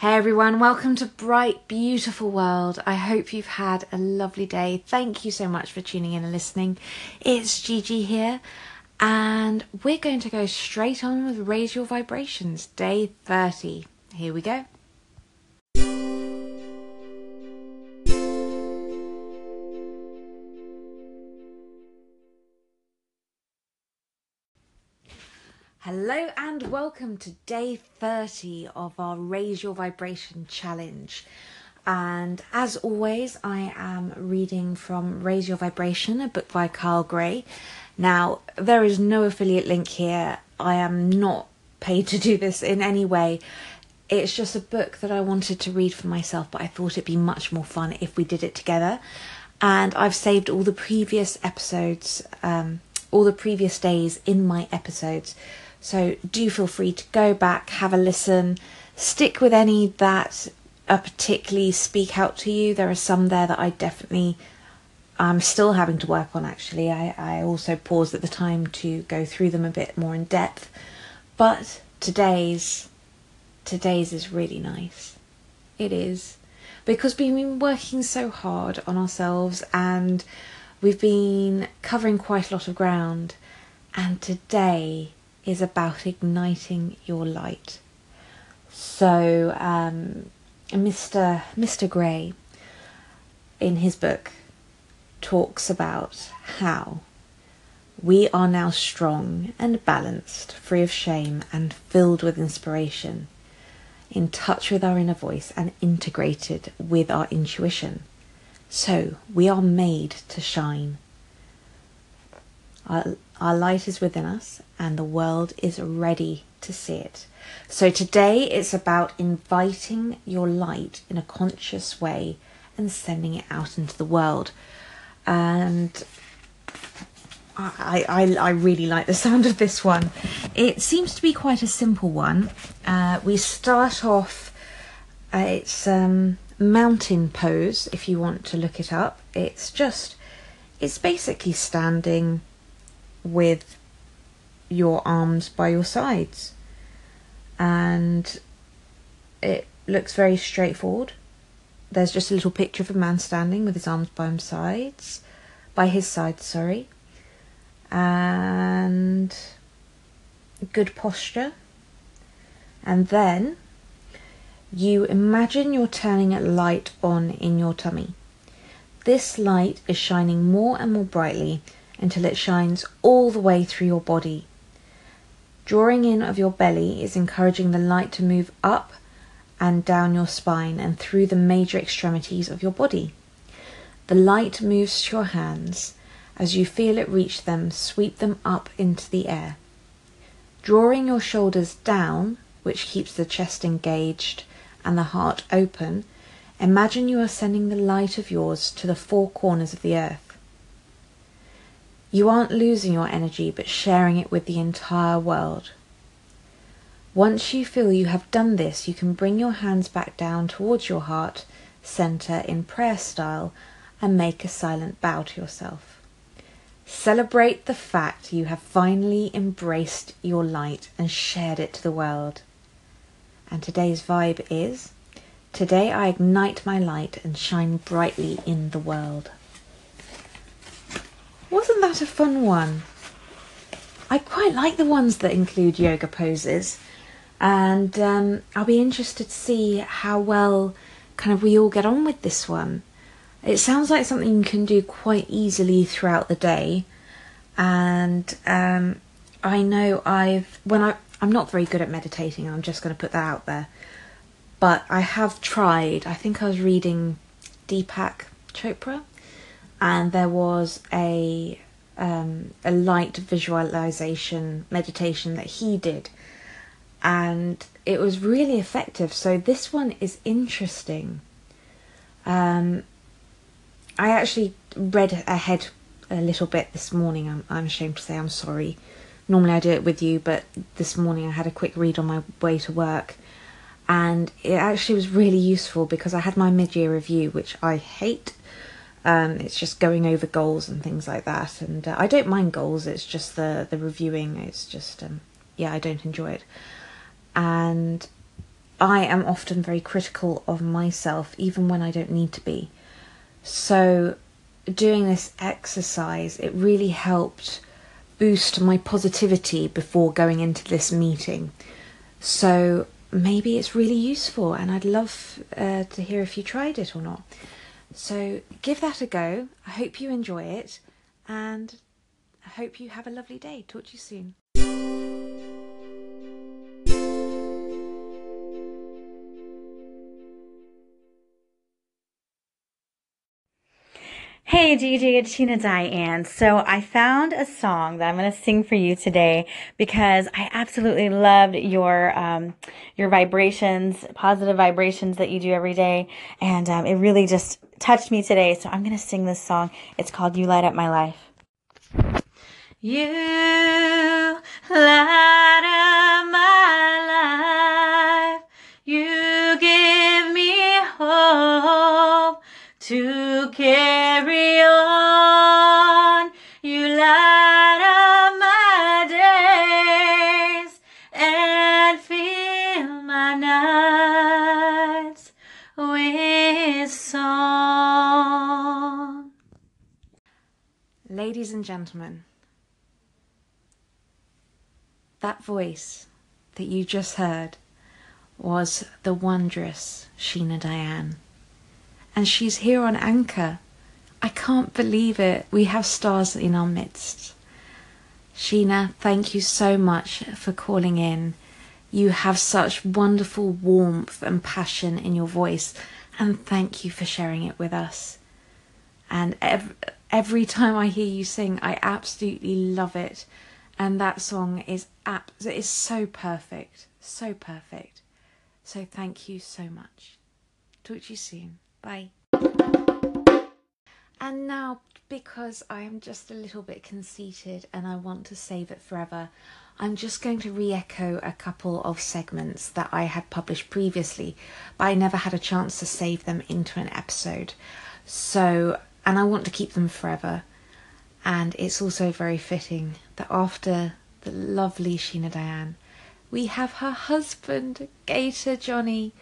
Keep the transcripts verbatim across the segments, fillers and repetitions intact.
Hey everyone, welcome to Bright Beautiful World. I hope you've had a lovely day. Thank you so much for tuning in and listening. It's Gigi here, and we're going to go straight on with Raise Your Vibrations, day thirty. Here we go. Hello and welcome to day thirty of our Raise Your Vibration challenge. And as always, I am reading from Raise Your Vibration, a book by Carl Gray. Now, there is no affiliate link here. I am not paid to do this in any way. It's just a book that I wanted to read for myself, but I thought it'd be much more fun if we did it together. And I've saved all the previous episodes, um, all the previous days in my episodes. So do feel free to go back, have a listen, stick with any that are particularly speak out to you. There are some there that I definitely, I'm still having to work on actually. I, I also paused at the time to go through them a bit more in depth. But today's, today's is really nice. It is. Because we've been working so hard on ourselves and we've been covering quite a lot of ground. And today is about igniting your light. So um, Mister Mister Gray, in his book, talks about how we are now strong and balanced, free of shame and filled with inspiration, in touch with our inner voice and integrated with our intuition. So we are made to shine. Our, our light is within us and the world is ready to see it. So today it's about inviting your light in a conscious way and sending it out into the world. And I, I, I really like the sound of this one. It seems to be quite a simple one. Uh, we start off, uh, it's um, mountain pose if you want to look it up. It's just, it's basically standing with your arms by your sides, and it looks very straightforward. There's just a little picture of a man standing with his arms by his sides, by his side, sorry, and good posture. And then you imagine you're turning a light on in your tummy. This light is shining more and more brightly until it shines all the way through your body. Drawing in of your belly is encouraging the light to move up and down your spine and through the major extremities of your body. The light moves to your hands. As you feel it reach them, sweep them up into the air. Drawing your shoulders down, which keeps the chest engaged and the heart open, imagine you are sending the light of yours to the four corners of the earth. You aren't losing your energy, but sharing it with the entire world. Once you feel you have done this, you can bring your hands back down towards your heart center in prayer style and make a silent bow to yourself. Celebrate the fact you have finally embraced your light and shared it to the world. And today's vibe is, today I ignite my light and shine brightly in the world. Wasn't that a fun one? I quite like the ones that include yoga poses, and um, I'll be interested to see how well kind of we all get on with this one. It sounds like something you can do quite easily throughout the day, and um, I know I've when I I'm not very good at meditating. I'm just going to put that out there, but I have tried. I think I was reading Deepak Chopra. And there was a um, a light visualization meditation that he did. And it was really effective. So this one is interesting. Um, I actually read ahead a little bit this morning. I'm, I'm ashamed to say I'm sorry. Normally I do it with you, but this morning I had a quick read on my way to work. And it actually was really useful because I had my mid-year review, which I hate. Um, it's just going over goals and things like that, and uh, I don't mind goals, it's just the, the reviewing, it's just, um, yeah, I don't enjoy it. And I am often very critical of myself, even when I don't need to be. So doing this exercise, it really helped boost my positivity before going into this meeting. So maybe it's really useful, and I'd love uh, to hear if you tried it or not. So give that a go. I hope you enjoy it, and I hope you have a lovely day. Talk to you soon. Hey Gigi, it's Sheena Diane. So I found a song that I'm going to sing for you today because I absolutely loved your um, your vibrations, positive vibrations that you do every day. And um, it really just touched me today. So I'm going to sing this song. It's called You Light Up My Life. You light up my life. You give me hope to carry on. You light up my days and fill my nights with song. Ladies and gentlemen, that voice that you just heard was the wondrous Sheena Diane. And she's here on Anchor. I can't believe it. We have stars in our midst. Sheena, thank you so much for calling in. You have such wonderful warmth and passion in your voice, and thank you for sharing it with us. And ev- every time I hear you sing, I absolutely love it. And that song is ap- is so perfect, so perfect. So thank you so much. Talk to you soon. Bye. And now, because I'm just a little bit conceited and I want to save it forever, I'm just going to re-echo a couple of segments that I had published previously, but I never had a chance to save them into an episode. So, and I want to keep them forever. And it's also very fitting that after the lovely Sheena Diane, we have her husband, Gator Johnny,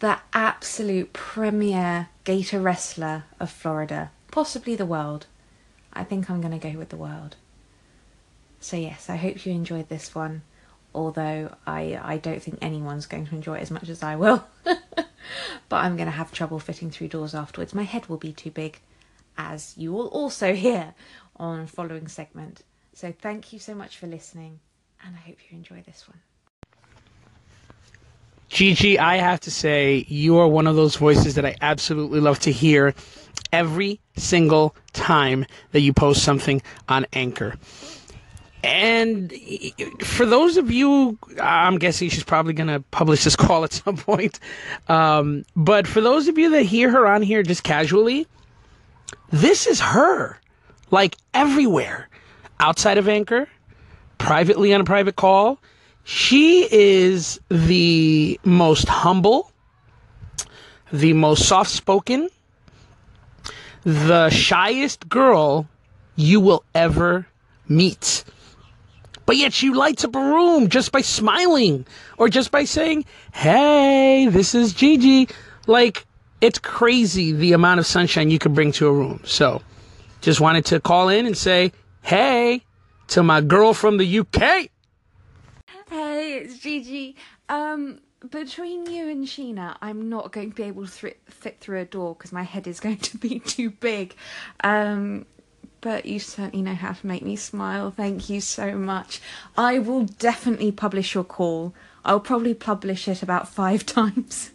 the absolute premier gator wrestler of Florida, possibly the world. I think I'm going to go with the world. So yes, I hope you enjoyed this one, although I, I don't think anyone's going to enjoy it as much as I will. But I'm going to have trouble fitting through doors afterwards. My head will be too big, as you will also hear on following segment. So thank you so much for listening, and I hope you enjoy this one. Gigi, I have to say, you are one of those voices that I absolutely love to hear every single time that you post something on Anchor. And for those of you, I'm guessing she's probably going to publish this call at some point. Um, but for those of you that hear her on here just casually, this is her, like everywhere. Outside of Anchor, privately on a private call, she is the most humble, the most soft-spoken, the shyest girl you will ever meet. But yet she lights up a room just by smiling or just by saying, hey, this is Gigi. Like, it's crazy the amount of sunshine you can bring to a room. So just wanted to call in and say, hey, to my girl from the U K. Hey, it's Gigi. Um, between you and Sheena, I'm not going to be able to th- fit through a door because my head is going to be too big. Um, but you certainly know how to make me smile. Thank you so much. I will definitely publish your call. I'll probably publish it about five times.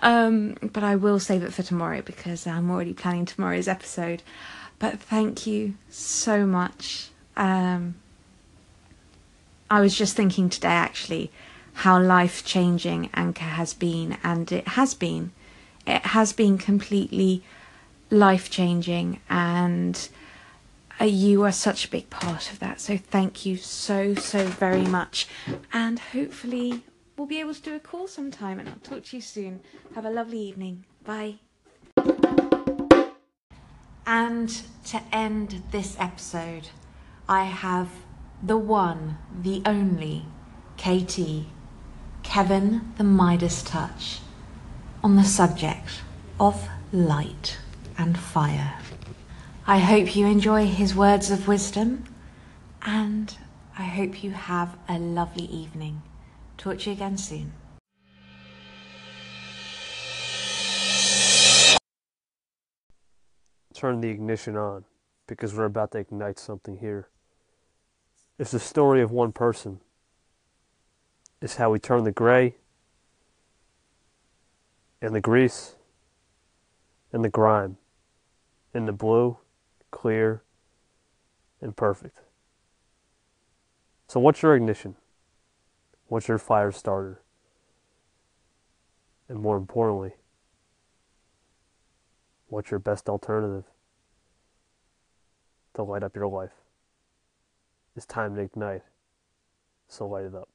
um, but I will save it for tomorrow because I'm already planning tomorrow's episode. But thank you so much. Um... I was just thinking today, actually, how life-changing Anchor has been, and it has been. It has been completely life-changing, and uh, you are such a big part of that. So thank you so, so very much. And hopefully we'll be able to do a call sometime, and I'll talk to you soon. Have a lovely evening. Bye. And to end this episode, I have the one, the only, K T. Kevin the Midas Touch on the subject of light and fire. I hope you enjoy his words of wisdom, and I hope you have a lovely evening. Talk to you again soon. Turn the ignition on, because we're about to ignite something here. It's the story of one person. It's how we turn the gray and the grease and the grime and the blue, clear, and perfect. So what's your ignition? What's your fire starter? And more importantly, what's your best alternative to light up your life? It's time to ignite, so light it up.